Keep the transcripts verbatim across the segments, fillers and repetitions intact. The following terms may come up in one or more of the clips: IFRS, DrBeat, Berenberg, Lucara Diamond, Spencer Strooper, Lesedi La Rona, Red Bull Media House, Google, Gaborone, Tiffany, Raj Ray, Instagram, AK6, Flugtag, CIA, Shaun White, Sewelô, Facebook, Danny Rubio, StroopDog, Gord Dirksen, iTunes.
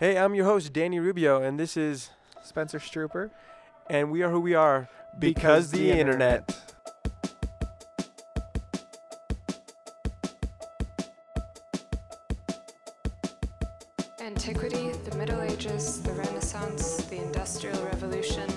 Hey, I'm your host, Danny Rubio, and this is Spencer Strooper. And we are who we are because, because the, the internet. internet. Antiquity, the Middle Ages, the Renaissance, the Industrial Revolution,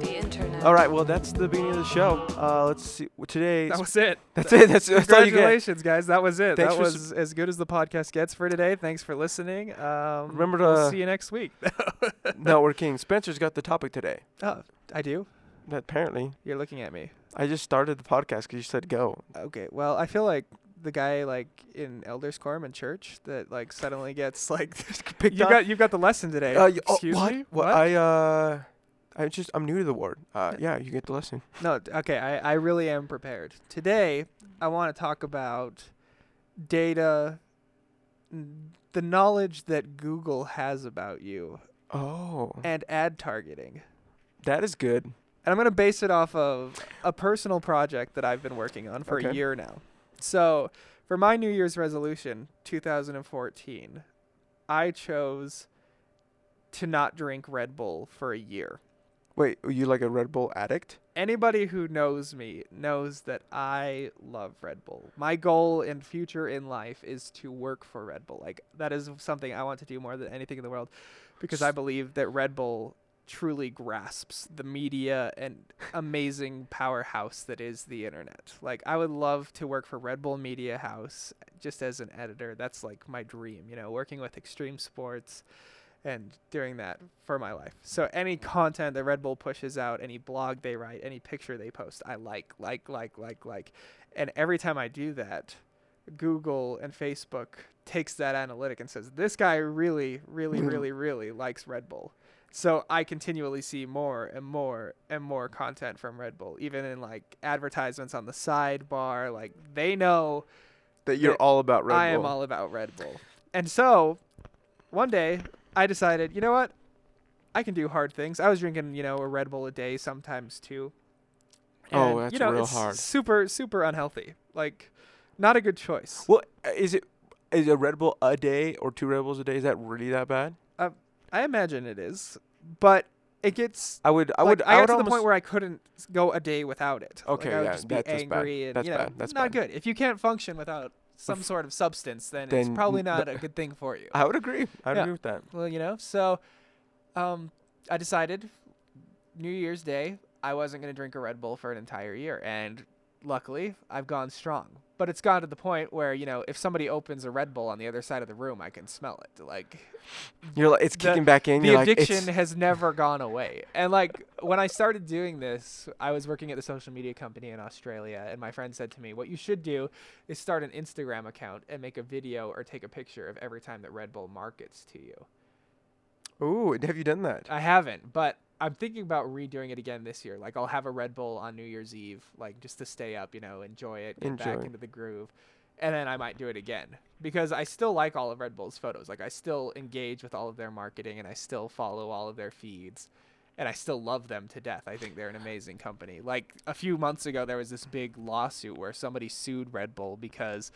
the internet. All right, well, that's the beginning of the show. Uh, let's see. Today. That was it. That's that, it. That's, that's all you get. Congratulations, guys. That was it. Thanks that was su- as good as the podcast gets for today. Thanks for listening. Um, Remember to we'll see you next week. No, we're king. Spencer's got the topic today. Oh, I do? Apparently. You're looking at me. I just started the podcast because you said go. Okay, well, I feel like the guy like in elders quorum in church that like suddenly gets like picked you up. Got you got the lesson today. Uh, you, Excuse oh, what? me. What? Well, I uh, I just I'm new to the ward. Uh, yeah, you get the lesson. No, okay. I I really am prepared today. I want to talk about data, n- the knowledge that Google has about you. Oh. And ad targeting. That is good. And I'm gonna base it off of a personal project that I've been working on for okay. a year now. So, for my New Year's resolution, two thousand fourteen, I chose to not drink Red Bull for a year. Wait, are you like a Red Bull addict? Anybody who knows me knows that I love Red Bull. My goal in future in life is to work for Red Bull. Like, that is something I want to do more than anything in the world because I believe that Red Bull truly grasps the media and amazing powerhouse that is the internet. Like, I would love to work for Red Bull Media House just as an editor. That's like my dream, you know, working with extreme sports and doing that for my life. So any content that Red Bull pushes out, any blog they write, any picture they post, I like, like, like, like, like. And every time I do that, Google and Facebook takes that analytic and says, this guy really, really, really, really likes Red Bull. So I continually see more and more and more content from Red Bull, even in like advertisements on the sidebar. Like they know that you're that all about Red I Bull. I am all about Red Bull. And so one day I decided, you know what? I can do hard things. I was drinking, you know, a Red Bull a day, sometimes two. And, oh, that's you know, real it's hard. Super, super unhealthy. Like not a good choice. Well, is it is a Red Bull a day or two Red Bulls a day? Is that really that bad? Uh, I imagine it is, but it gets. I would. I like, would. I, I would got to the point where I couldn't go a day without it. Okay, like, I would yeah, just be that's angry bad. and that's you know, bad. That's not bad. good. If you can't function without some f- sort of substance, then, then it's probably not th- a good thing for you. I would agree. I would yeah. agree with that. Well, you know, so um, I decided New Year's Day I wasn't going to drink a Red Bull for an entire year, and luckily I've gone strong. But it's gone to the point where, you know, if somebody opens a Red Bull on the other side of the room, I can smell it. Like, you're like it's the, kicking back in. The you're addiction like, has never gone away. And like when I started doing this, I was working at the social media company in Australia, and my friend said to me, "What you should do is start an Instagram account and make a video or take a picture of every time that Red Bull markets to you." Ooh, have you done that? I haven't, but I'm thinking about redoing it again this year. Like, I'll have a Red Bull on New Year's Eve, like, just to stay up, you know, enjoy it, get enjoy. back into the groove. And then I might do it again because I still like all of Red Bull's photos. Like, I still engage with all of their marketing and I still follow all of their feeds. And I still love them to death. I think they're an amazing company. Like, a few months ago, there was this big lawsuit where somebody sued Red Bull because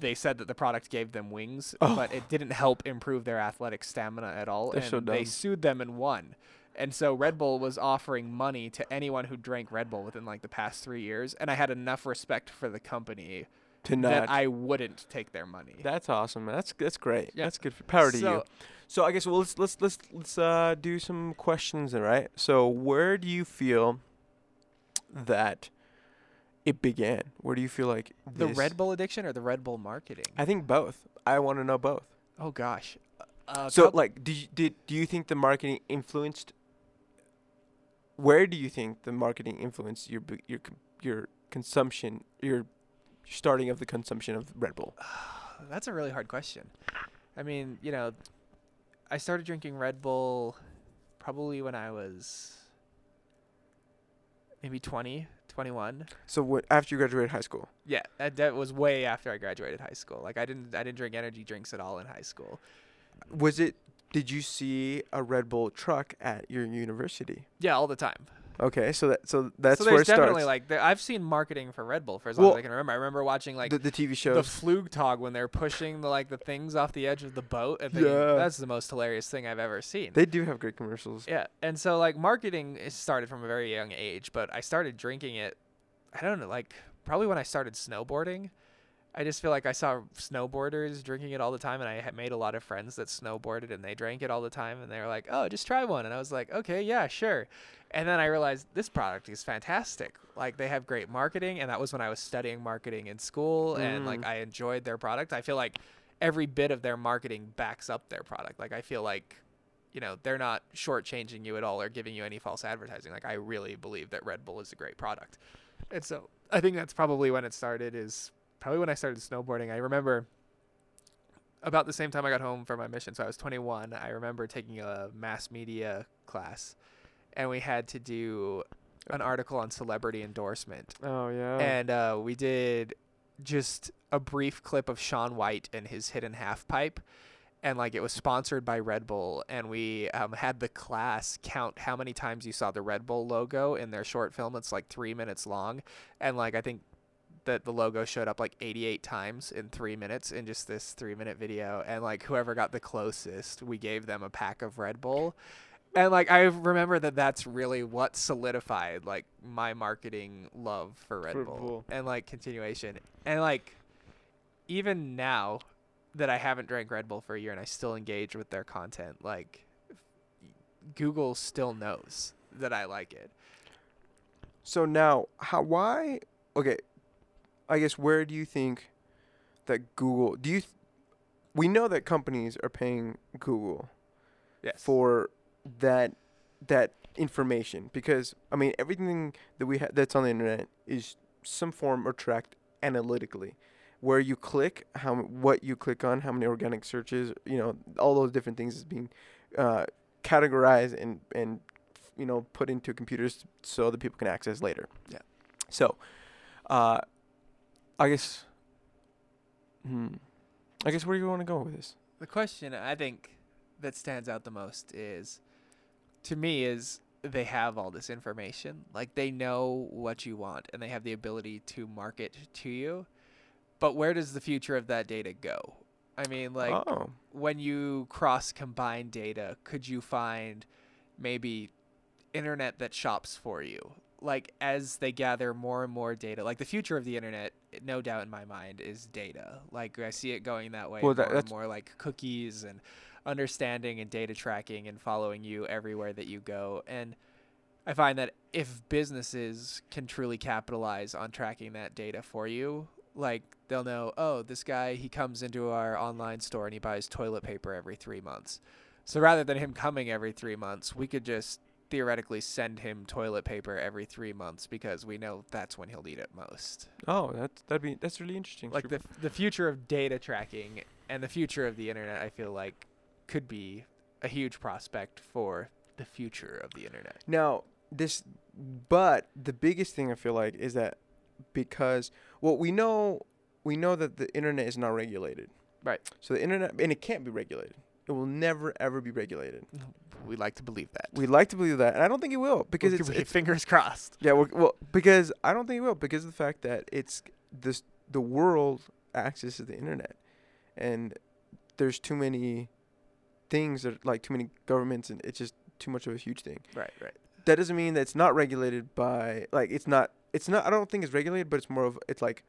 they said that the product gave them wings, oh. but it didn't help improve their athletic stamina at all. They're and so dumb. They sued them and won. And so Red Bull was offering money to anyone who drank Red Bull within like the past three years. And I had enough respect for the company to not. that I wouldn't take their money. That's awesome. That's that's great. Yeah. That's good. For power so, to you. So I guess well let's let's let's let's uh, do some questions then, right? So where do you feel that it began? Where do you feel like the Red Bull addiction or the Red Bull marketing? I think both. I want to know both. Oh gosh. Uh, so like, do you, did do you think the marketing influenced? Where do you think the marketing influenced your your your consumption, your starting of the consumption of Red Bull? That's a really hard question. I mean, you know, I started drinking Red Bull probably when I was maybe twenty, twenty-one. So what, after you graduated high school? Yeah, that, that was way after I graduated high school. Like I didn't I didn't drink energy drinks at all in high school. Was it? Did you see a Red Bull truck at your university? Yeah, all the time. Okay, so that so that's so where it starts. Definitely like there, I've seen marketing for Red Bull for as long well, as I can remember. I remember watching like the, the T V shows, the Flugtag, when they're pushing the like the things off the edge of the boat. And they, yeah. That's the most hilarious thing I've ever seen. They do have great commercials. Yeah, and so like marketing started from a very young age, but I started drinking it. I don't know, like probably when I started snowboarding. I just feel like I saw snowboarders drinking it all the time, and I had made a lot of friends that snowboarded, and they drank it all the time, and they were like, oh, just try one. And I was like, okay, yeah, sure. And then I realized this product is fantastic. Like, they have great marketing, and that was when I was studying marketing in school, mm. and, like, I enjoyed their product. I feel like every bit of their marketing backs up their product. Like, I feel like, you know, they're not shortchanging you at all or giving you any false advertising. Like, I really believe that Red Bull is a great product. And so I think that's probably when it started is – probably when I started snowboarding. I remember about the same time I got home from my mission, so I was twenty-one. I remember taking a mass media class, and we had to do an article on celebrity endorsement. Oh, yeah. And uh, we did just a brief clip of Shaun White and his hidden half pipe, and, like, it was sponsored by Red Bull, and we um, had the class count how many times you saw the Red Bull logo in their short film. It's, like, three minutes long, and, like, I think that the logo showed up like eighty-eight times in three minutes in just this three minute video. And like whoever got the closest, we gave them a pack of Red Bull. And like, I remember that that's really what solidified like my marketing love for Red, Red Bull. Bull and like continuation. And like, even now that I haven't drank Red Bull for a year and I still engage with their content, like Google still knows that I like it. So now how, why? Okay. I guess where do you think that Google do you th- we know that companies are paying Google yes. for that that information, because I mean everything that we ha- that's on the internet is some form or tracked analytically, where you click, how what you click on, how many organic searches, you know, all those different things is being uh, categorized and and you know put into computers so that people can access later. Yeah. So, uh I guess, hmm. I guess where do you want to go with this? The question I think that stands out the most is, to me, is they have all this information. Like, they know what you want, and they have the ability to market to you. But where does the future of that data go? I mean, like, oh. when you cross-combine data, could you find maybe internet that shops for you? Like, as they gather more and more data, like the future of the internet, no doubt in my mind, is data. Like, I see it going that way. Well, that, more and more, like cookies and understanding and data tracking and following you everywhere that you go. And I find that if businesses can truly capitalize on tracking that data for you, like they'll know, oh, this guy, he comes into our online store and he buys toilet paper every three months. So rather than him coming every three months, we could just theoretically send him toilet paper every three months because we know that's when he'll need it most. Oh, that's, that'd be, that's really interesting. Like the, the future of data tracking and the future of the internet, I feel like could be a huge prospect for the future of the internet. Now this, but the biggest thing I feel like is that because well, we know, we know that the internet is not regulated. Right. So the internet, and it can't be regulated. It will never, ever be regulated. We like to believe that. We like to believe that. And I don't think it will because we'll it's, it's... Fingers crossed. Yeah, well, well, because I don't think it will because of the fact that it's this the world accesses the internet. And there's too many things, that like too many governments, and it's just too much of a huge thing. Right, right. That doesn't mean that it's not regulated by... Like, it's not... It's not. I don't think it's regulated, but it's more of... It's like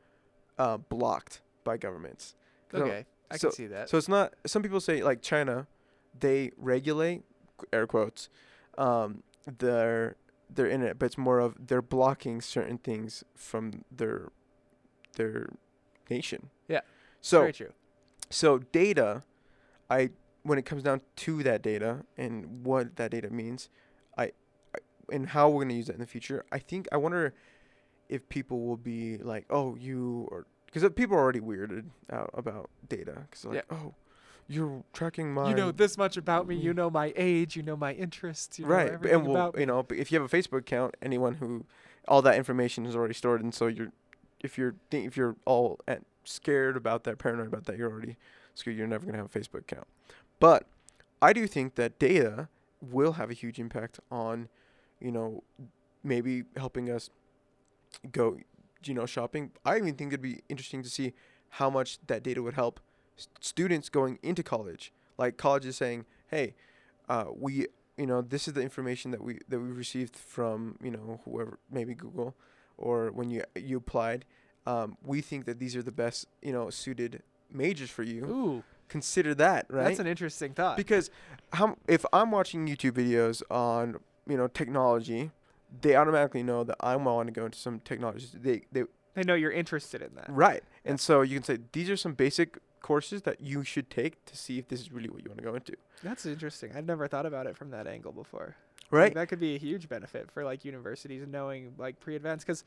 uh, blocked by governments. Okay. I so, can see that. So it's not, some people say like China, they regulate, air quotes, um, their, their internet, but it's more of they're blocking certain things from their, their nation. Yeah. So, very true. So data, I, when it comes down to that data and what that data means, I, I and how we're going to use that in the future, I think, I wonder if people will be like, oh, you or because people are already weirded out about data. Because like, yeah. oh, you're tracking my... You know this much about me. You know my age. You know my interests. You right. know everything and we'll, about you know, if you have a Facebook account, anyone who... All that information is already stored. And so you're, if you're th- if you're all at scared about that, paranoid about that, you're already scared. You're never going to have a Facebook account. But I do think that data will have a huge impact on, you know, maybe helping us go, you know, shopping. I even think it'd be interesting to see how much that data would help st- students going into college. Like colleges saying, hey, uh, we, you know, this is the information that we that we received from, you know, whoever, maybe Google, or when you you applied. Um, we think that these are the best, you know, suited majors for you. Ooh. Consider that, right? That's an interesting thought. Because how, if I'm watching YouTube videos on, you know, technology, they automatically know that I want to go into some technology. They they they know you're interested in that. Right. Yeah. And so you can say, these are some basic courses that you should take to see if this is really what you want to go into. That's interesting. I've never thought about it from that angle before. Right. Like that could be a huge benefit for, like, universities knowing, like, pre-advanced, because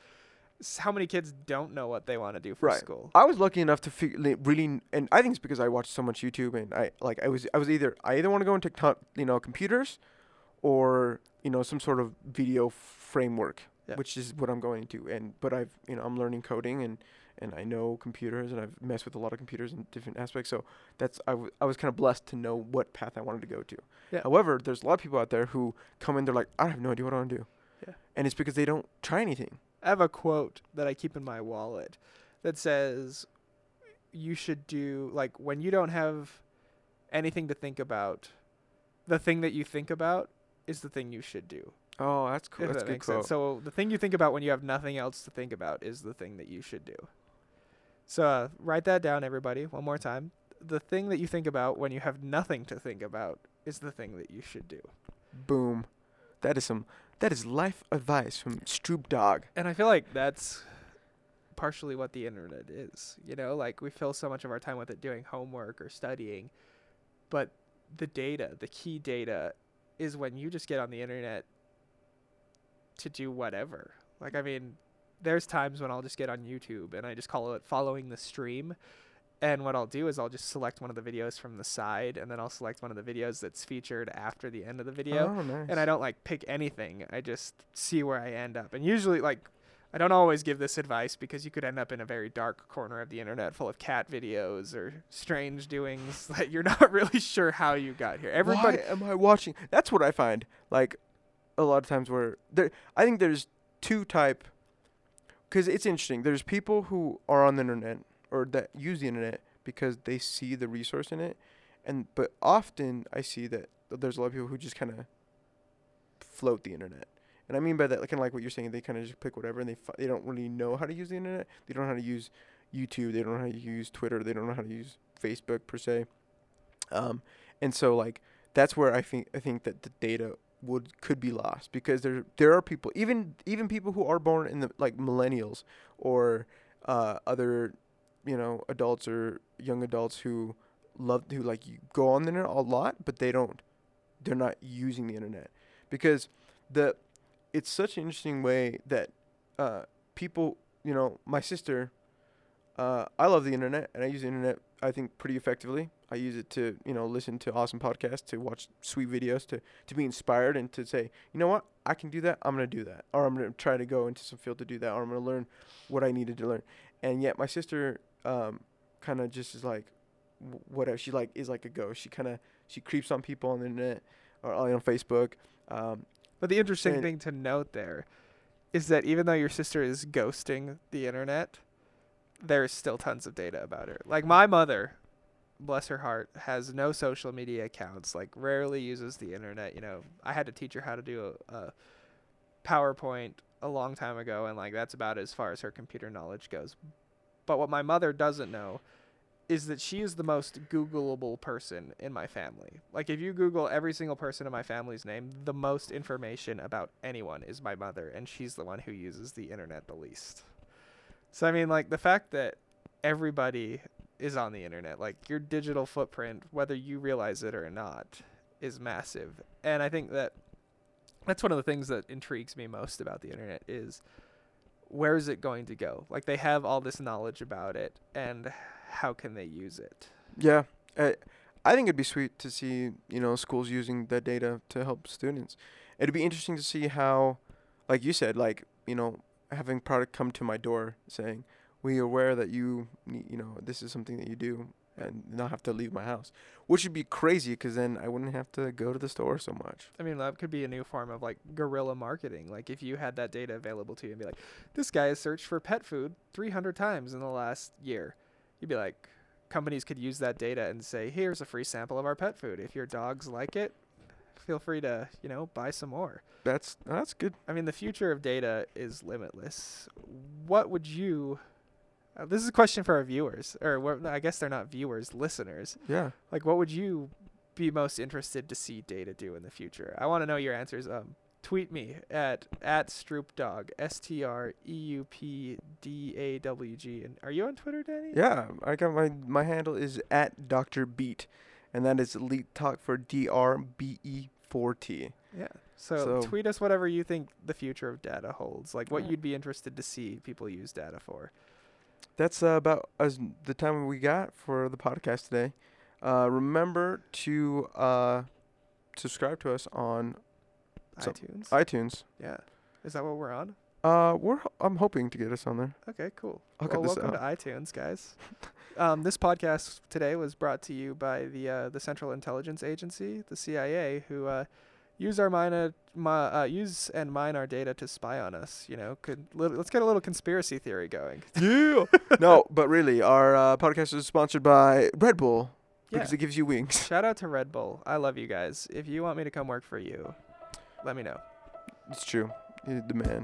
how many kids don't know what they want to do for right. school? I was lucky enough to fig- li- really, and I think it's because I watched so much YouTube, and I like I was I was either I either want to go into techn- you know computers, or you know some sort of video framework, yeah. which is what I'm going into. And but I've you know I'm learning coding, and, and I know computers, and I've messed with a lot of computers in different aspects. So that's I, w- I was kind of blessed to know what path I wanted to go to. Yeah. However, there's a lot of people out there who come in, they're like, I have no idea what I want to do, yeah. and it's because they don't try anything. I have a quote that I keep in my wallet that says you should do, like, when you don't have anything to think about, the thing that you think about is the thing you should do. Oh, that's cool. That's a good quote. So the thing you think about when you have nothing else to think about is the thing that you should do. So uh, write that down, everybody, one more time. The thing that you think about when you have nothing to think about is the thing that you should do. Boom. That is some... That is life advice from StroopDog. And I feel like that's partially what the internet is. You know, like, we fill so much of our time with it doing homework or studying. But the data, the key data, is when you just get on the internet to do whatever. Like, I mean, there's times when I'll just get on YouTube and I just call it following the stream. And what I'll do is I'll just select one of the videos from the side, and then I'll select one of the videos that's featured after the end of the video. Oh, nice. And I don't, like, pick anything. I just see where I end up. And usually, like, I don't always give this advice because you could end up in a very dark corner of the internet full of cat videos or strange doings that you're not really sure how you got here. Everybody, why am I watching? That's what I find, like, a lot of times where there, I think there's two type, because it's interesting. There's people who are on the internet, or that use the internet because they see the resource in it. And but often I see that there's a lot of people who just kind of float the internet. And I mean by that, like, kind of like what you're saying, they kind of just pick whatever, and they f- they don't really know how to use the internet. They don't know how to use YouTube. They don't know how to use Twitter. They don't know how to use Facebook, per se. Um, and so, like, that's where I think I think that the data would could be lost, because there there are people, even even people who are born in the, like, millennials or uh, other, you know, adults or young adults who love, who, like, go on the internet a lot, but they don't, they're not using the internet, because the, it's such an interesting way that, uh, people, you know, my sister, uh, I love the internet, and I use the internet, I think, pretty effectively. I use it to, you know, listen to awesome podcasts, to watch sweet videos, to, to be inspired, and to say, you know what, I can do that. I'm going to do that. Or I'm going to try to go into some field to do that. Or I'm going to learn what I needed to learn. And yet my sister, um, kind of just is like, w- whatever. She, like, is like a ghost. She kind of, she creeps on people on the internet, or on Facebook. Um, but the interesting thing to note there is that even though your sister is ghosting the internet, there's still tons of data about her. Like, my mother, bless her heart, has no social media accounts, like, rarely uses the internet. You know, I had to teach her how to do a, a PowerPoint a long time ago, and, like, that's about as far as her computer knowledge goes. But what my mother doesn't know is that she is the most Googleable person in my family. Like, if you Google every single person in my family's name, the most information about anyone is my mother, and she's the one who uses the internet the least. So, I mean, like, the fact that everybody is on the internet, like, your digital footprint, whether you realize it or not, is massive. And I think that that's one of the things that intrigues me most about the internet is, where is it going to go? Like, they have all this knowledge about it, and how can they use it? Yeah. I, I think it'd be sweet to see, you know, schools using that data to help students. It'd be interesting to see how, like you said, like, you know, having product come to my door saying, we are aware that you, you know, this is something that you do. and not have to leave my house, which would be crazy because then I wouldn't have to go to the store so much. I mean, that could be a new form of like guerrilla marketing. Like if you had that data available to you and be like, this guy has searched for pet food three hundred times in the last year. You'd be like, companies could use that data and say, here's a free sample of our pet food. If your dogs like it, feel free to, you know, buy some more. That's that's good. I mean, the future of data is limitless. What would you... Uh, this is a question for our viewers, or what, I guess they're not viewers, listeners. Yeah. Like, what would you be most interested to see data do in the future? I want to know your answers. Um, tweet me at at StroopDog, S T R E U P D A W G. And are you on Twitter, Danny? Yeah, I got my my handle is at DrBeat, and that is Elite Talk for D R B E four T. Yeah. So, so tweet us whatever you think the future of data holds, like what yeah. you'd be interested to see people use data for. That's uh, about as the time we got for the podcast today. Uh, remember to uh, subscribe to us on iTunes. So, iTunes. Yeah. Is that what we're on? Uh, we're. Ho- I'm hoping to get us on there. Okay, cool. I'll well, welcome to iTunes, guys. um, this podcast today was brought to you by the uh, the Central Intelligence Agency, the C I A, who uh, use our mina. My, uh, use and mine our data to spy on us, you know. Could li- let's get a little conspiracy theory going. Yeah. No, but really, our uh, podcast is sponsored by Red Bull because yeah. it gives you wings. Shout out to Red Bull. I love you guys. If you want me to come work for you, let me know. It's true. The man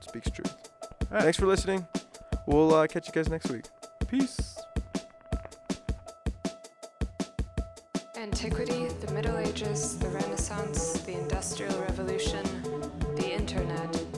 speaks truth. Right. Thanks for listening. We'll uh, catch you guys next week. Peace. Antiquity, the Middle Ages, the Renaissance, the Industrial Revolution, the Internet.